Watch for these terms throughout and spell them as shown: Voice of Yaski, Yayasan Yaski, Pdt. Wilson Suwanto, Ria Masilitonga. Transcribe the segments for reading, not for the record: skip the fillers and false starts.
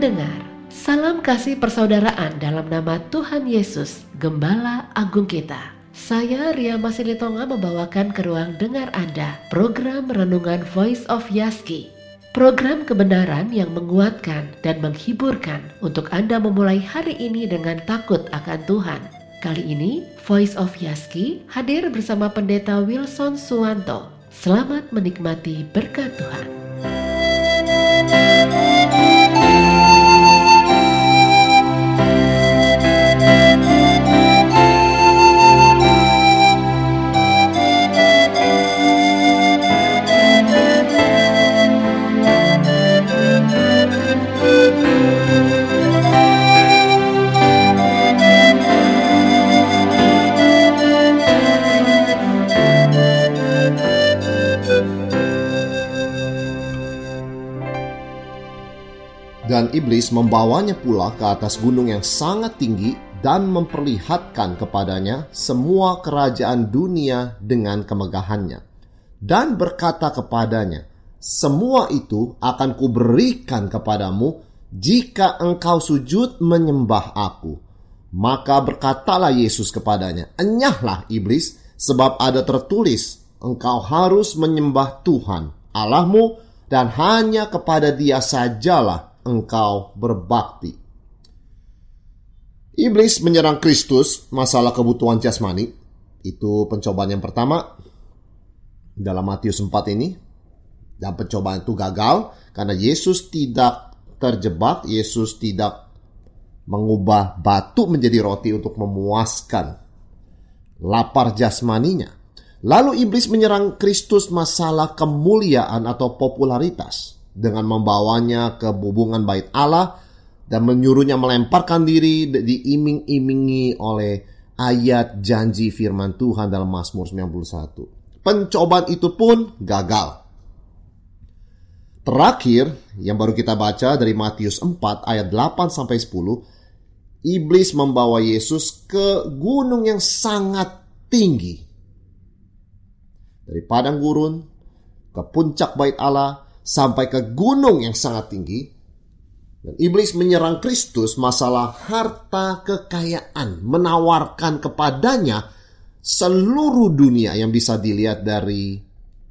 Pendengar, salam kasih persaudaraan dalam nama Tuhan Yesus, Gembala Agung kita. Saya Ria Masilitonga membawakan ke ruang dengar Anda program Renungan Voice of Yaski. Program kebenaran yang menguatkan dan menghiburkan untuk Anda memulai hari ini dengan takut akan Tuhan. Kali ini Voice of Yaski hadir bersama Pendeta Wilson Suwanto. Selamat menikmati berkat Tuhan. Dan iblis membawanya pula ke atas gunung yang sangat tinggi dan memperlihatkan kepadanya semua kerajaan dunia dengan kemegahannya. Dan berkata kepadanya, semua itu akan kuberikan kepadamu jika engkau sujud menyembah aku. Maka berkatalah Yesus kepadanya, enyahlah iblis, sebab ada tertulis, engkau harus menyembah Tuhan Allahmu dan hanya kepada Dia sajalah engkau berbakti. Iblis menyerang Kristus masalah kebutuhan jasmani. Itu pencobaan yang pertama dalam Matius 4 ini. Dan pencobaan itu gagal karena Yesus tidak terjebak. Yesus tidak mengubah batu menjadi roti untuk memuaskan lapar jasmaninya. Lalu iblis menyerang Kristus masalah kemuliaan atau popularitas, dengan membawanya ke hubungan bait Allah dan menyuruhnya melemparkan diri diiming-imingi oleh ayat janji firman Tuhan dalam Mazmur 91. Pencobaan itu pun gagal. Terakhir yang baru kita baca dari Matius 4 ayat 8-10, iblis membawa Yesus ke gunung yang sangat tinggi, dari padang gurun ke puncak bait Allah sampai ke gunung yang sangat tinggi. Dan iblis menyerang Kristus masalah harta kekayaan, menawarkan kepadanya seluruh dunia yang bisa dilihat dari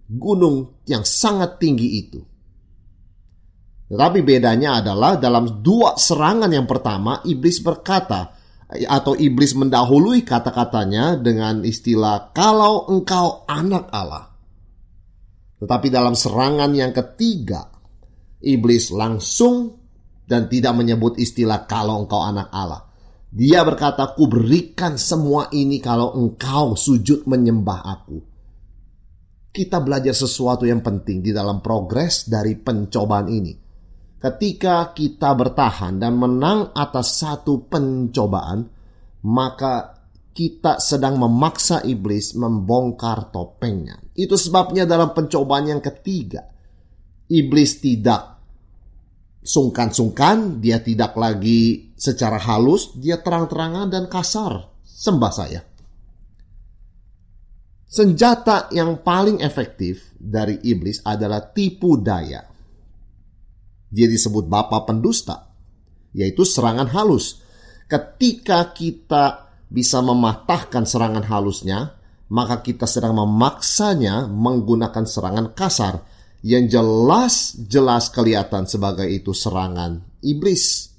gunung yang sangat tinggi itu. Tapi bedanya adalah dalam dua serangan yang pertama, iblis berkata, atau iblis mendahului kata-katanya dengan istilah kalau engkau anak Allah. Tetapi dalam serangan yang ketiga, iblis langsung dan tidak menyebut istilah kalau engkau anak Allah. Dia berkata, ku berikan semua ini kalau engkau sujud menyembah aku. Kita belajar sesuatu yang penting di dalam progres dari pencobaan ini. Ketika kita bertahan dan menang atas satu pencobaan, maka kita sedang memaksa iblis membongkar topengnya. Itu sebabnya dalam pencobaan yang ketiga, iblis tidak sungkan-sungkan, dia tidak lagi secara halus, dia terang-terangan dan kasar. Sembah saya. Senjata yang paling efektif dari iblis adalah tipu daya. Dia disebut bapa pendusta, yaitu serangan halus. Ketika kita bisa mematahkan serangan halusnya, maka kita sedang memaksanya menggunakan serangan kasar yang jelas-jelas kelihatan sebagai itu serangan iblis.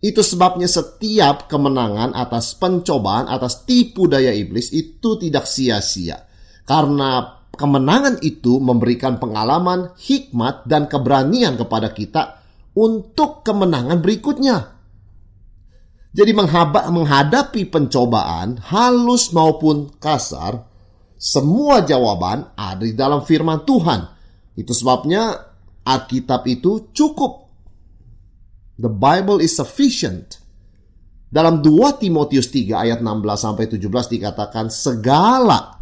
Itu sebabnya setiap kemenangan atas pencobaan, atas tipu daya iblis itu tidak sia-sia. Karena kemenangan itu memberikan pengalaman, hikmat, dan keberanian kepada kita untuk kemenangan berikutnya. Jadi menghadapi pencobaan, halus maupun kasar, semua jawaban ada di dalam firman Tuhan. Itu sebabnya Alkitab itu cukup. The Bible is sufficient. Dalam 2 Timotius 3 ayat 16-17 dikatakan segala,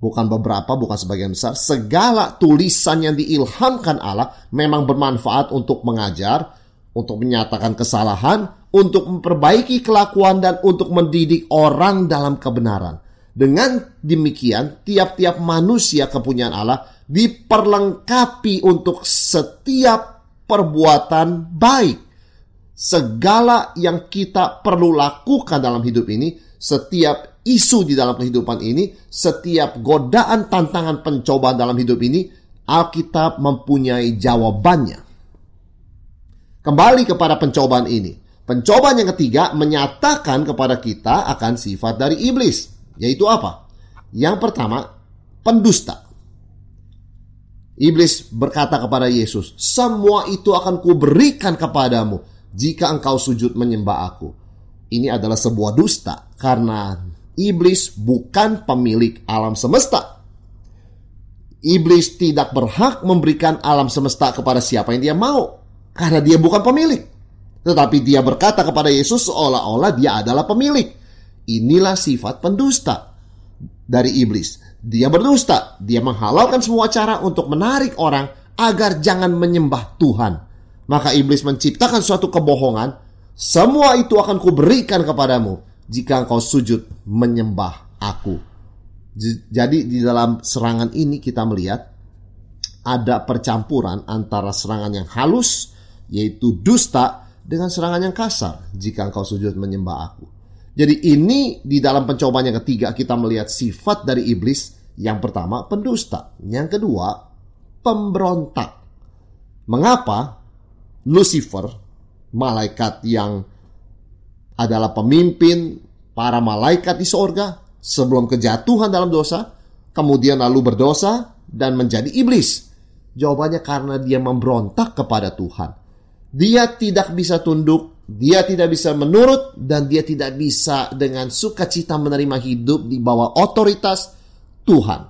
bukan beberapa, bukan sebagian besar, segala tulisan yang diilhamkan Allah memang bermanfaat untuk mengajar, untuk menyatakan kesalahan, untuk memperbaiki kelakuan, dan untuk mendidik orang dalam kebenaran. Dengan demikian, tiap-tiap manusia kepunyaan Allah diperlengkapi untuk setiap perbuatan baik. Segala yang kita perlu lakukan dalam hidup ini, setiap isu di dalam kehidupan ini, setiap godaan, tantangan, pencobaan dalam hidup ini, Alkitab mempunyai jawabannya. Kembali kepada pencobaan ini. Pencobaan yang ketiga menyatakan kepada kita akan sifat dari iblis. Yaitu apa? Yang pertama, pendusta. Iblis berkata kepada Yesus, "Semua itu akan kuberikan kepadamu jika engkau sujud menyembah aku." Ini adalah sebuah dusta karena iblis bukan pemilik alam semesta. Iblis tidak berhak memberikan alam semesta kepada siapa yang dia mau karena dia bukan pemilik. Tetapi dia berkata kepada Yesus seolah-olah dia adalah pemilik. Inilah sifat pendusta dari iblis. Dia berdusta, dia menghalaukan semua cara untuk menarik orang agar jangan menyembah Tuhan. Maka iblis menciptakan suatu kebohongan, "Semua itu akan kuberikan kepadamu jika engkau sujud menyembah aku." Jadi di dalam serangan ini kita melihat ada percampuran antara serangan yang halus, yaitu dusta, dengan serangan yang kasar, "Jika engkau sujud menyembah aku." Jadi ini di dalam pencobaan yang ketiga kita melihat sifat dari iblis. Yang pertama, pendusta. Yang kedua, pemberontak. Mengapa Lucifer, malaikat yang adalah pemimpin para malaikat di sorga sebelum kejatuhan dalam dosa, kemudian lalu berdosa dan menjadi iblis? Jawabannya karena dia memberontak kepada Tuhan. Dia tidak bisa tunduk. Dia tidak bisa menurut dan dia tidak bisa dengan sukacita menerima hidup di bawah otoritas Tuhan.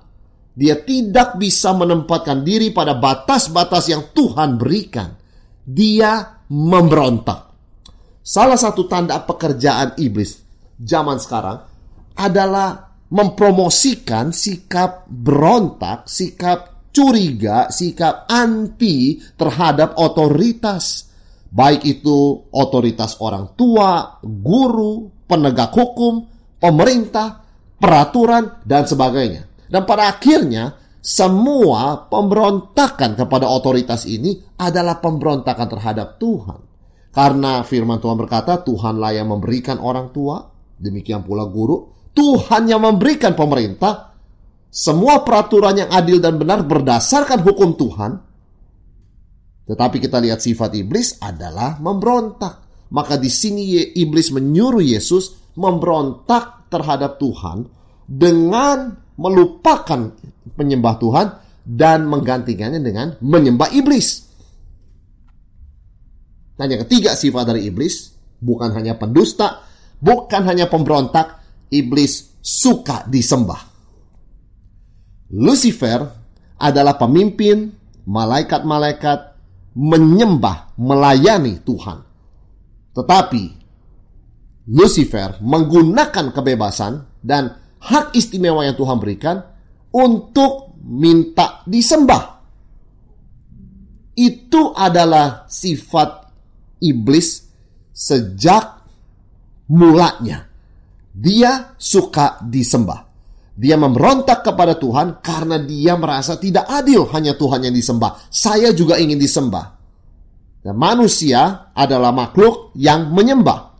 Dia tidak bisa menempatkan diri pada batas-batas yang Tuhan berikan. Dia memberontak. Salah satu tanda pekerjaan iblis zaman sekarang adalah mempromosikan sikap berontak, sikap curiga, sikap anti terhadap otoritas. Baik itu otoritas orang tua, guru, penegak hukum, pemerintah, peraturan, dan sebagainya. Dan pada akhirnya, semua pemberontakan kepada otoritas ini adalah pemberontakan terhadap Tuhan. Karena firman Tuhan berkata, "Tuhanlah yang memberikan orang tua, demikian pula guru. Tuhan yang memberikan pemerintah. Semua peraturan yang adil dan benar berdasarkan hukum Tuhan." Tetapi kita lihat sifat iblis adalah memberontak. Maka di sini iblis menyuruh Yesus memberontak terhadap Tuhan dengan melupakan menyembah Tuhan dan menggantikannya dengan menyembah iblis. Dan yang ketiga sifat dari iblis bukan hanya pendusta, bukan hanya pemberontak, iblis suka disembah. Lucifer adalah pemimpin malaikat-malaikat menyembah, melayani Tuhan. Tetapi Lucifer menggunakan kebebasan dan hak istimewa yang Tuhan berikan untuk minta disembah. Itu adalah sifat iblis sejak mulanya. Dia suka disembah. Dia memberontak kepada Tuhan karena dia merasa tidak adil, hanya Tuhan yang disembah. Saya juga ingin disembah. Dan manusia adalah makhluk yang menyembah.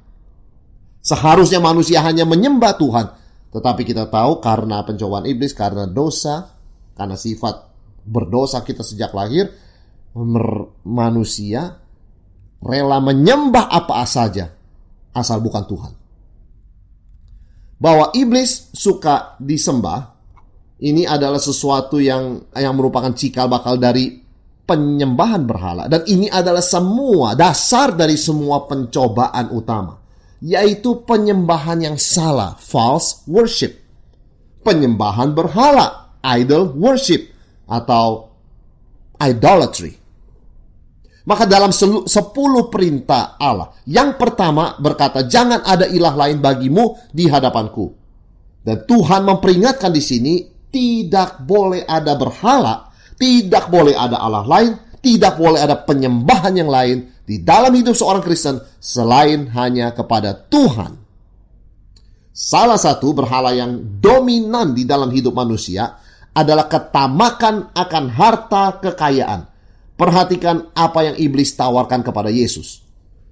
Seharusnya manusia hanya menyembah Tuhan. Tetapi kita tahu karena pencobaan iblis, karena dosa, karena sifat berdosa kita sejak lahir, manusia rela menyembah apa saja, asal bukan Tuhan. Bahwa iblis suka disembah, ini adalah sesuatu yang merupakan cikal bakal dari penyembahan berhala. Dan ini adalah semua dasar dari semua pencobaan utama, yaitu penyembahan yang salah, false worship. Penyembahan berhala, idol worship atau idolatry. Maka dalam 10 perintah Allah, yang pertama berkata, "Jangan ada ilah lain bagimu di hadapanku." Dan Tuhan memperingatkan di sini, tidak boleh ada berhala, tidak boleh ada Allah lain, tidak boleh ada penyembahan yang lain di dalam hidup seorang Kristen selain hanya kepada Tuhan. Salah satu berhala yang dominan di dalam hidup manusia adalah ketamakan akan harta kekayaan. Perhatikan apa yang iblis tawarkan kepada Yesus.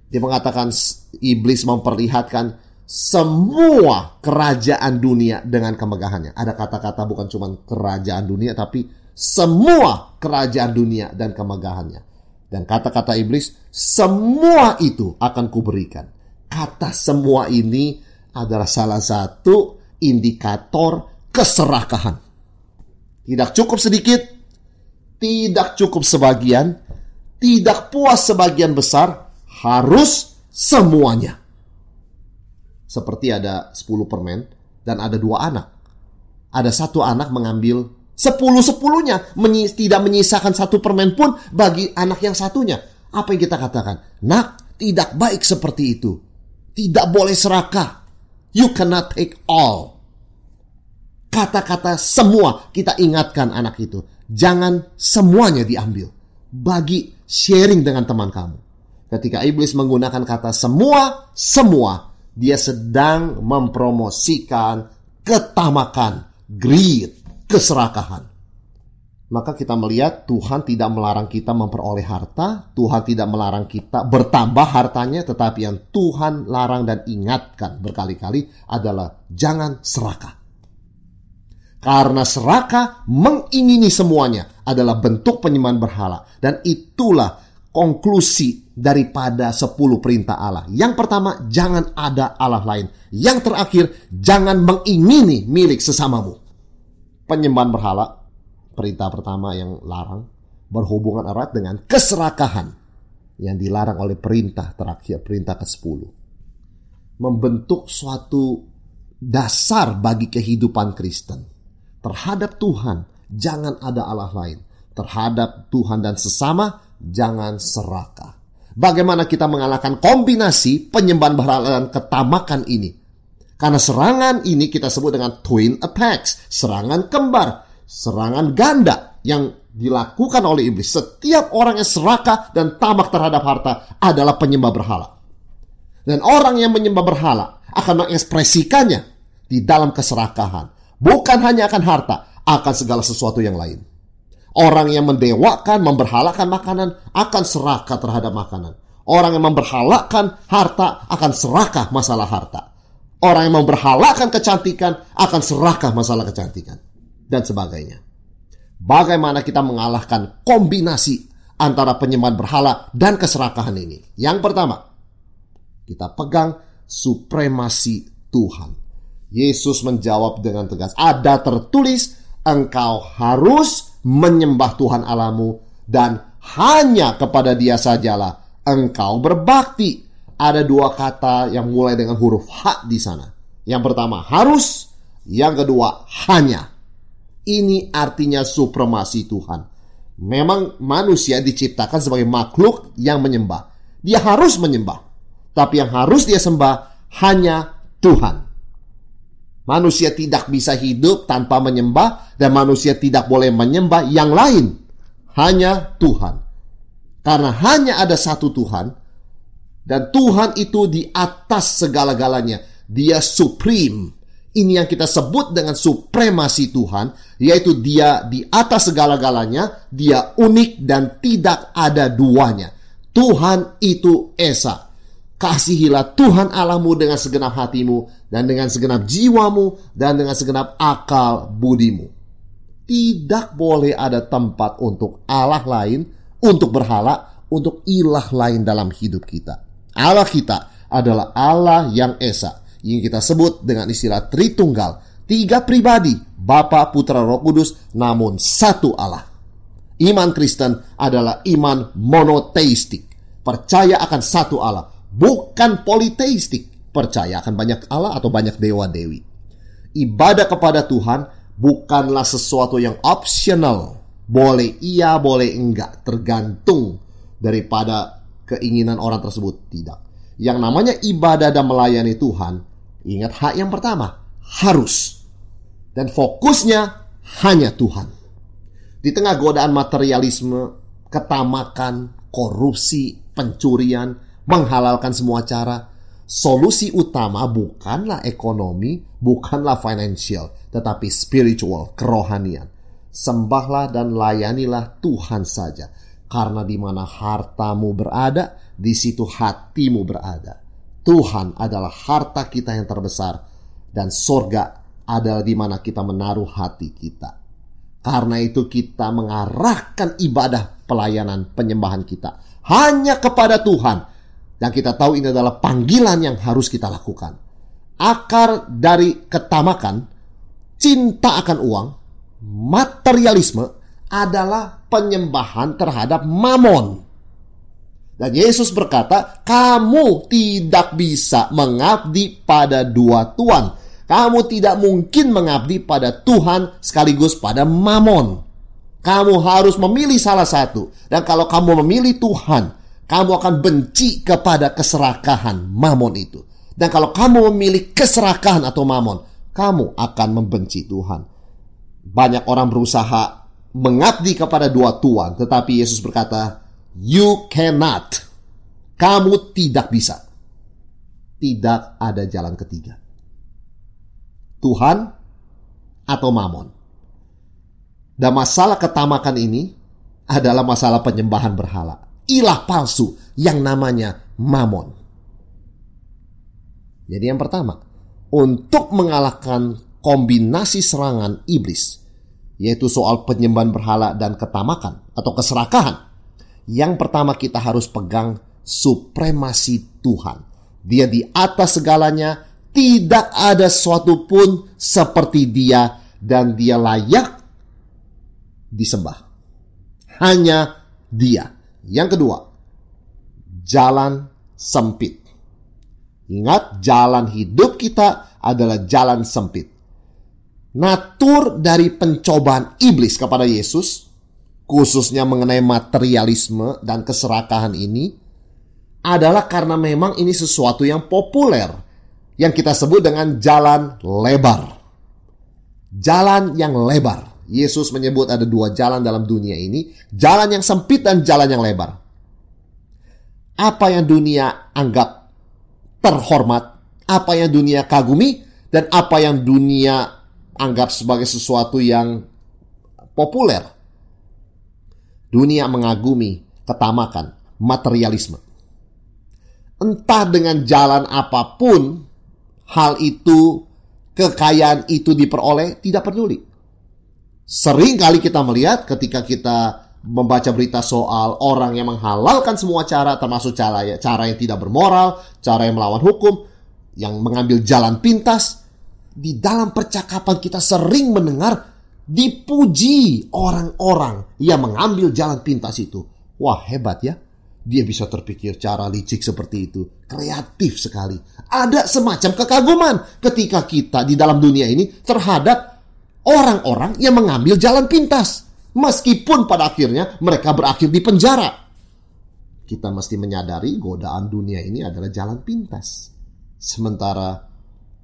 Dia mengatakan iblis memperlihatkan semua kerajaan dunia dengan kemegahannya. Ada kata-kata bukan cuma kerajaan dunia, tapi semua kerajaan dunia dan kemegahannya. Dan kata-kata iblis, semua itu akan kuberikan. Kata semua ini adalah salah satu indikator keserakahan. Tidak cukup sedikit, tidak cukup sebagian, tidak puas sebagian besar, harus semuanya. Seperti ada 10 permen dan ada 2 anak. Ada satu anak mengambil 10-10-nya, tidak menyisakan satu permen pun bagi anak yang satunya. Apa yang kita katakan? Nak, tidak baik seperti itu. Tidak boleh serakah. You cannot take all. Kata-kata semua kita ingatkan anak itu. Jangan semuanya diambil. Bagi, sharing dengan teman kamu. Ketika iblis menggunakan kata semua, semua, dia sedang mempromosikan ketamakan, greed, keserakahan. Maka kita melihat Tuhan tidak melarang kita memperoleh harta, Tuhan tidak melarang kita bertambah hartanya, tetapi yang Tuhan larang dan ingatkan berkali-kali adalah jangan serakah. Karena serakah mengingini semuanya adalah bentuk penyembahan berhala, dan itulah konklusi daripada 10 perintah Allah. Yang pertama, jangan ada Allah lain. Yang terakhir, jangan mengingini milik sesamamu. Penyembahan berhala, perintah pertama yang larang, berhubungan erat dengan keserakahan yang dilarang oleh perintah terakhir, perintah ke-10. Membentuk suatu dasar bagi kehidupan Kristen. Terhadap Tuhan, jangan ada Allah lain. Terhadap Tuhan dan sesama, jangan serakah. Bagaimana kita mengalahkan kombinasi penyembahan berhala dan ketamakan ini? Karena serangan ini kita sebut dengan twin attacks, serangan kembar, serangan ganda yang dilakukan oleh iblis. Setiap orang yang serakah dan tamak terhadap harta adalah penyembah berhala. Dan orang yang menyembah berhala akan mengekspresikannya di dalam keserakahan. Bukan hanya akan harta, akan segala sesuatu yang lain. Orang yang mendewakan, memberhalakan makanan akan serakah terhadap makanan. Orang yang memberhalakan harta akan serakah masalah harta. Orang yang memberhalakan kecantikan akan serakah masalah kecantikan. Dan sebagainya. Bagaimana kita mengalahkan kombinasi antara penyembahan berhala dan keserakahan ini? Yang pertama, kita pegang supremasi Tuhan. Yesus menjawab dengan tegas. Ada tertulis, engkau harus menyembah Tuhan Allahmu dan hanya kepada Dia sajalah engkau berbakti. Ada 2 kata yang mulai dengan huruf H di sana. Yang pertama harus, yang kedua hanya. Ini artinya supremasi Tuhan. Memang manusia diciptakan sebagai makhluk yang menyembah. Dia harus menyembah. Tapi yang harus dia sembah hanya Tuhan. Manusia tidak bisa hidup tanpa menyembah dan manusia tidak boleh menyembah yang lain. Hanya Tuhan. Karena hanya ada satu Tuhan dan Tuhan itu di atas segala-galanya. Dia supreme. Ini yang kita sebut dengan supremasi Tuhan, yaitu Dia di atas segala-galanya, Dia unik dan tidak ada duanya. Tuhan itu esa. Kasihilah Tuhan Allahmu dengan segenap hatimu dan dengan segenap jiwamu dan dengan segenap akal budimu. Tidak boleh ada tempat untuk Allah lain, untuk berhala, untuk ilah lain dalam hidup kita. Allah kita adalah Allah yang esa, yang kita sebut dengan istilah Tritunggal, 3 pribadi, Bapa, Putra, Roh Kudus, namun satu Allah. Iman Kristen adalah iman monoteistik, percaya akan satu Allah. Bukan politeistik, percaya akan banyak Allah atau banyak dewa-dewi. Ibadah kepada Tuhan bukanlah sesuatu yang optional. Boleh iya, boleh enggak, tergantung daripada keinginan orang tersebut. Tidak. Yang namanya ibadah dan melayani Tuhan, ingat hak yang pertama, harus. Dan fokusnya hanya Tuhan. Di tengah godaan materialisme, ketamakan, korupsi, pencurian, menghalalkan semua cara, solusi utama bukanlah ekonomi, bukanlah financial, tetapi spiritual, kerohanian. Sembahlah dan layanilah Tuhan saja. Karena di mana hartamu berada, di situ hatimu berada. Tuhan adalah harta kita yang terbesar, dan sorga adalah di mana kita menaruh hati kita. Karena itu kita mengarahkan ibadah pelayanan penyembahan kita hanya kepada Tuhan. Dan kita tahu ini adalah panggilan yang harus kita lakukan. Akar dari ketamakan, cinta akan uang, materialisme, adalah penyembahan terhadap mamon. Dan Yesus berkata, kamu tidak bisa mengabdi pada dua tuan. Kamu tidak mungkin mengabdi pada Tuhan sekaligus pada mamon. Kamu harus memilih salah satu. Dan kalau kamu memilih Tuhan, kamu akan benci kepada keserakahan mamon itu. Dan kalau kamu memilih keserakahan atau mamon, kamu akan membenci Tuhan. Banyak orang berusaha mengabdi kepada dua tuan, tetapi Yesus berkata, you cannot. Kamu tidak bisa. Tidak ada jalan ketiga. Tuhan atau mamon. Dan masalah ketamakan ini adalah masalah penyembahan berhala, ilah palsu yang namanya mamon. Jadi yang pertama, untuk mengalahkan kombinasi serangan iblis, yaitu soal penyembahan berhala dan ketamakan atau keserakahan, yang pertama kita harus pegang supremasi Tuhan. Dia di atas segalanya, tidak ada sesuatu pun seperti dia, dan dia layak disembah. Hanya dia. Yang kedua, jalan sempit. Ingat, jalan hidup kita adalah jalan sempit. Natur dari pencobaan iblis kepada Yesus, khususnya mengenai materialisme dan keserakahan ini, adalah karena memang ini sesuatu yang populer, yang kita sebut dengan jalan lebar. Jalan yang lebar. Yesus menyebut ada dua jalan dalam dunia ini, jalan yang sempit dan jalan yang lebar. Apa yang dunia anggap terhormat, apa yang dunia kagumi, dan apa yang dunia anggap sebagai sesuatu yang populer. Dunia mengagumi ketamakan, materialisme. Entah dengan jalan apapun, hal itu, kekayaan itu diperoleh, tidak peduli. Sering kali kita melihat ketika kita membaca berita soal orang yang menghalalkan semua cara, termasuk cara yang tidak bermoral, cara yang melawan hukum, yang mengambil jalan pintas. Di dalam percakapan kita sering mendengar dipuji orang-orang yang mengambil jalan pintas itu. Wah, hebat ya. Dia bisa terpikir cara licik seperti itu. Kreatif sekali. Ada semacam kekaguman ketika kita di dalam dunia ini terhadap orang-orang yang mengambil jalan pintas. Meskipun pada akhirnya mereka berakhir di penjara. Kita mesti menyadari godaan dunia ini adalah jalan pintas. Sementara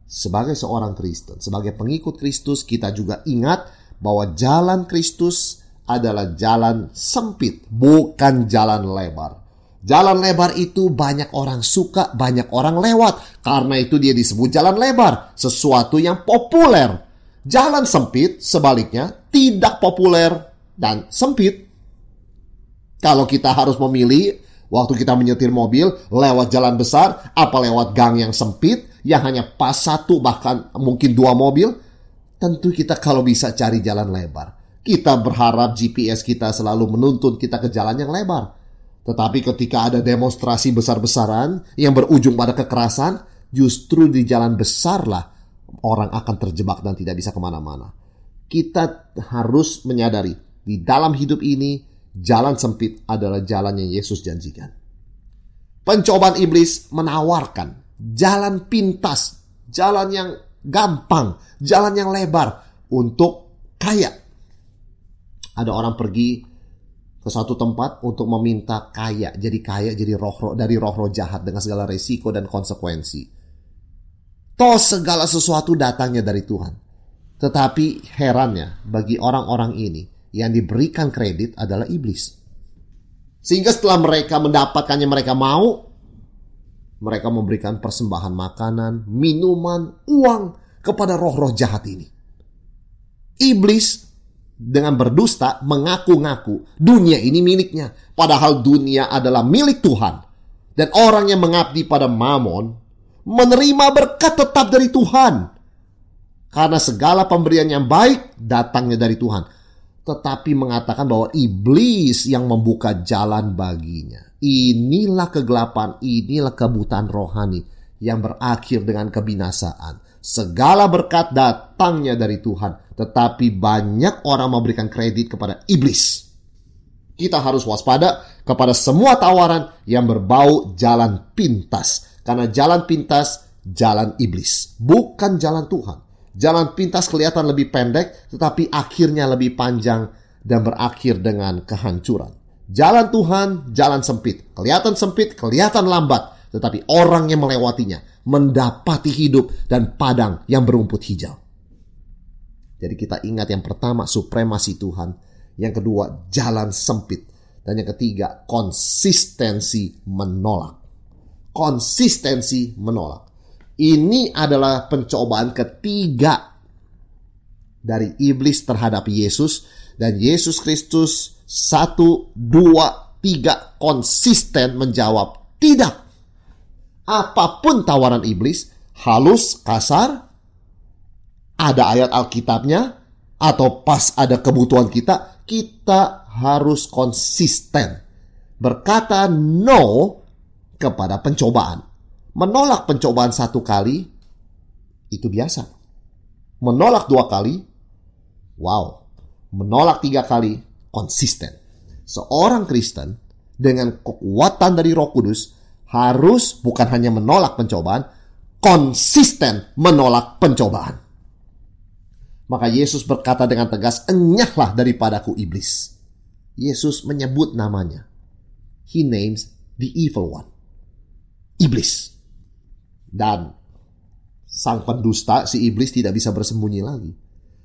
sebagai seorang Kristen, sebagai pengikut Kristus, kita juga ingat bahwa jalan Kristus adalah jalan sempit, bukan jalan lebar. Jalan lebar itu banyak orang suka, banyak orang lewat. Karena itu dia disebut jalan lebar, sesuatu yang populer. Jalan sempit sebaliknya tidak populer dan sempit. Kalau kita harus memilih, waktu kita menyetir mobil, lewat jalan besar, apa lewat gang yang sempit, yang hanya pas satu bahkan mungkin dua mobil, tentu kita kalau bisa cari jalan lebar. Kita berharap GPS kita selalu menuntun kita ke jalan yang lebar. Tetapi ketika ada demonstrasi besar-besaran yang berujung pada kekerasan, justru di jalan besarlah orang akan terjebak dan tidak bisa kemana-mana. Kita harus menyadari, di dalam hidup ini, jalan sempit adalah jalan yang Yesus janjikan. Pencobaan iblis menawarkan jalan pintas, jalan yang gampang, jalan yang lebar untuk kaya. Ada orang pergi ke satu tempat untuk meminta kaya, jadi roh-roh dari roh-roh jahat dengan segala resiko dan konsekuensi. Toh segala sesuatu datangnya dari Tuhan. Tetapi herannya bagi orang-orang ini, yang diberikan kredit adalah iblis. Sehingga setelah mereka mendapatkannya mereka mau, mereka memberikan persembahan makanan, minuman, uang kepada roh-roh jahat ini. Iblis dengan berdusta mengaku-ngaku dunia ini miliknya, padahal dunia adalah milik Tuhan. Dan orang yang mengabdi pada Mamon menerima berkat tetap dari Tuhan, karena segala pemberian yang baik datangnya dari Tuhan. Tetapi mengatakan bahwa iblis yang membuka jalan baginya. Inilah kegelapan, inilah kebutaan rohani yang berakhir dengan kebinasaan. Segala berkat datangnya dari Tuhan, tetapi banyak orang memberikan kredit kepada iblis. Kita harus waspada kepada semua tawaran yang berbau jalan pintas, karena jalan pintas jalan iblis, bukan jalan Tuhan. Jalan pintas kelihatan lebih pendek, tetapi akhirnya lebih panjang dan berakhir dengan kehancuran. Jalan Tuhan jalan sempit, kelihatan lambat, tetapi orang yang melewatinya mendapati hidup dan padang yang berumput hijau. Jadi kita ingat, yang pertama supremasi Tuhan, yang kedua jalan sempit, dan yang ketiga konsistensi menolak. Ini adalah pencobaan ketiga dari iblis terhadap Yesus, dan Yesus Kristus 1, 2, 3 konsisten menjawab tidak. Apapun tawaran iblis, halus, kasar, ada ayat Alkitabnya, atau pas ada kebutuhan kita, kita harus konsisten. Berkata no kepada pencobaan. Menolak pencobaan 1 kali, itu biasa. Menolak 2 kali, wow. Menolak 3 kali, konsisten. Seorang Kristen dengan kekuatan dari Roh Kudus harus bukan hanya menolak pencobaan, konsisten menolak pencobaan. Maka Yesus berkata dengan tegas, "Enyahlah daripadaku iblis." Yesus menyebut namanya. He names the evil one. Iblis. Dan sang pendusta, si iblis, tidak bisa bersembunyi lagi.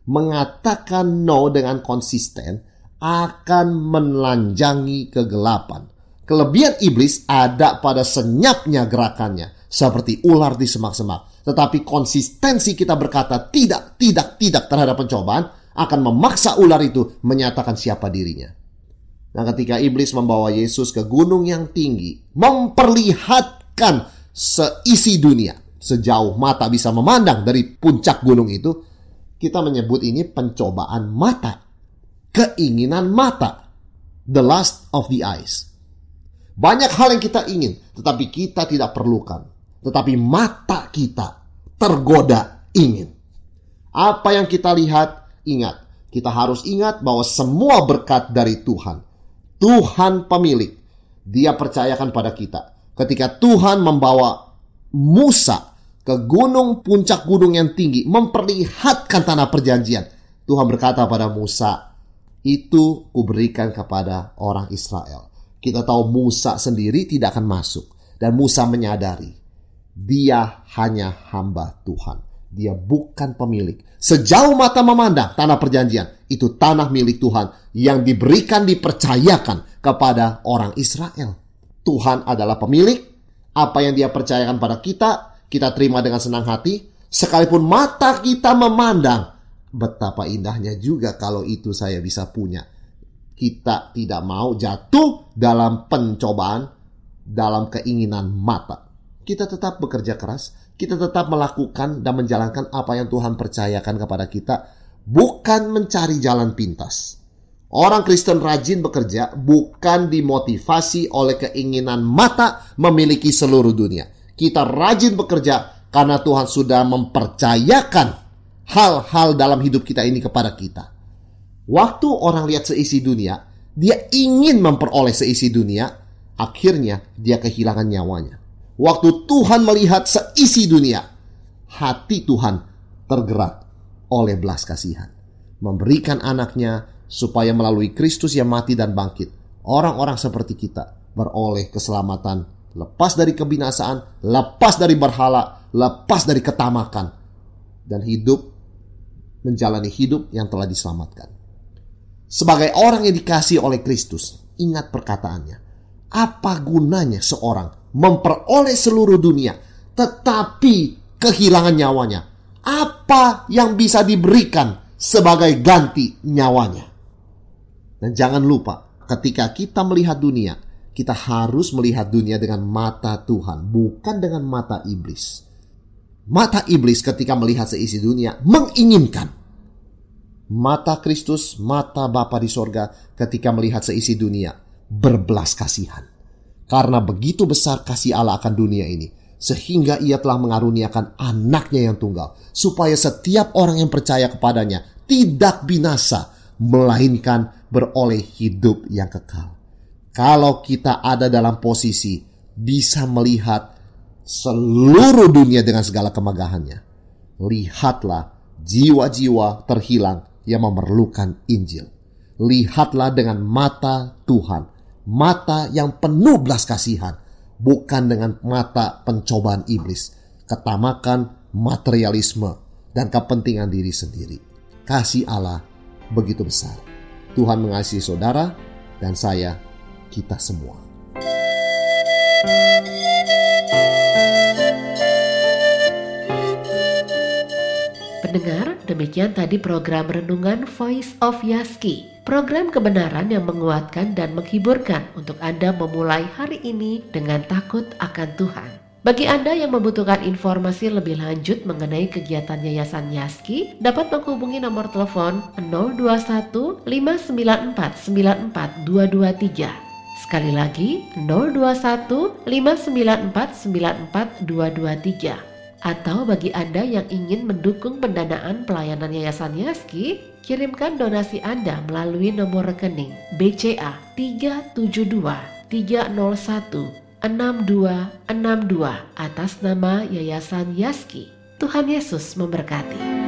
Mengatakan no dengan konsisten akan menelanjangi kegelapan. Kelebihan iblis ada pada senyapnya gerakannya, seperti ular di semak-semak. Tetapi konsistensi kita berkata tidak terhadap pencobaan akan memaksa ular itu menyatakan siapa dirinya. Nah, ketika iblis membawa Yesus ke gunung yang tinggi, memperlihatkan seisi dunia sejauh mata bisa memandang dari puncak gunung itu, kita menyebut ini pencobaan mata, keinginan mata, the lust of the eyes. Banyak hal yang kita ingin, tetapi kita tidak perlukan. Tetapi mata kita tergoda ingin. Apa yang kita lihat, ingat. Kita harus ingat bahwa semua berkat dari Tuhan. Tuhan pemilik. Dia percayakan pada kita. Ketika Tuhan membawa Musa ke gunung, puncak gunung yang tinggi, memperlihatkan tanah perjanjian, Tuhan berkata pada Musa, "Itu kuberikan kepada orang Israel." Kita tahu Musa sendiri tidak akan masuk. Dan Musa menyadari, dia hanya hamba Tuhan. Dia bukan pemilik. Sejauh mata memandang tanah perjanjian, itu tanah milik Tuhan yang diberikan, dipercayakan kepada orang Israel. Tuhan adalah pemilik. Apa yang dia percayakan pada kita, kita terima dengan senang hati. Sekalipun mata kita memandang, betapa indahnya juga kalau itu saya bisa punya. Kita tidak mau jatuh dalam pencobaan, dalam keinginan mata. Kita tetap bekerja keras, kita tetap melakukan dan menjalankan apa yang Tuhan percayakan kepada kita, bukan mencari jalan pintas. Orang Kristen rajin bekerja bukan dimotivasi oleh keinginan mata memiliki seluruh dunia. Kita rajin bekerja karena Tuhan sudah mempercayakan hal-hal dalam hidup kita ini kepada kita. Waktu orang lihat seisi dunia, dia ingin memperoleh seisi dunia, akhirnya dia kehilangan nyawanya. Waktu Tuhan melihat seisi dunia, hati Tuhan tergerak oleh belas kasihan. Memberikan anaknya supaya melalui Kristus yang mati dan bangkit, orang-orang seperti kita beroleh keselamatan, lepas dari kebinasaan, lepas dari berhala, lepas dari ketamakan, dan hidup menjalani hidup yang telah diselamatkan. Sebagai orang yang dikasihi oleh Kristus, ingat perkataannya. Apa gunanya seorang memperoleh seluruh dunia, tetapi kehilangan nyawanya? Apa yang bisa diberikan sebagai ganti nyawanya. Dan jangan lupa, ketika kita melihat dunia, kita harus melihat dunia dengan mata Tuhan, bukan dengan mata iblis. Mata iblis ketika melihat seisi dunia menginginkan. Mata Kristus, mata Bapa di sorga ketika melihat seisi dunia berbelas kasihan. Karena begitu besar kasih Allah akan dunia ini, sehingga ia telah mengaruniakan anaknya yang tunggal, supaya setiap orang yang percaya kepadanya tidak binasa, melainkan beroleh hidup yang kekal. Kalau kita ada dalam posisi bisa melihat seluruh dunia dengan segala kemegahannya, lihatlah jiwa-jiwa terhilang yang memerlukan Injil. Lihatlah dengan mata Tuhan, mata yang penuh belas kasihan, bukan dengan mata pencobaan iblis, ketamakan, materialisme, dan kepentingan diri sendiri. Kasih Allah begitu besar. Tuhan mengasihi saudara dan saya, kita semua. Pendengar, demikian tadi program renungan Voice of Yaski, program kebenaran yang menguatkan dan menghiburkan untuk Anda memulai hari ini dengan takut akan Tuhan. Bagi Anda yang membutuhkan informasi lebih lanjut mengenai kegiatan Yayasan Yaski, dapat menghubungi nomor telepon 021 594 94223. Sekali lagi 021 594 94223. Atau bagi Anda yang ingin mendukung pendanaan pelayanan Yayasan Yaski, kirimkan donasi Anda melalui nomor rekening BCA 372 301 6262 atas nama Yayasan Yaski. Tuhan Yesus memberkati.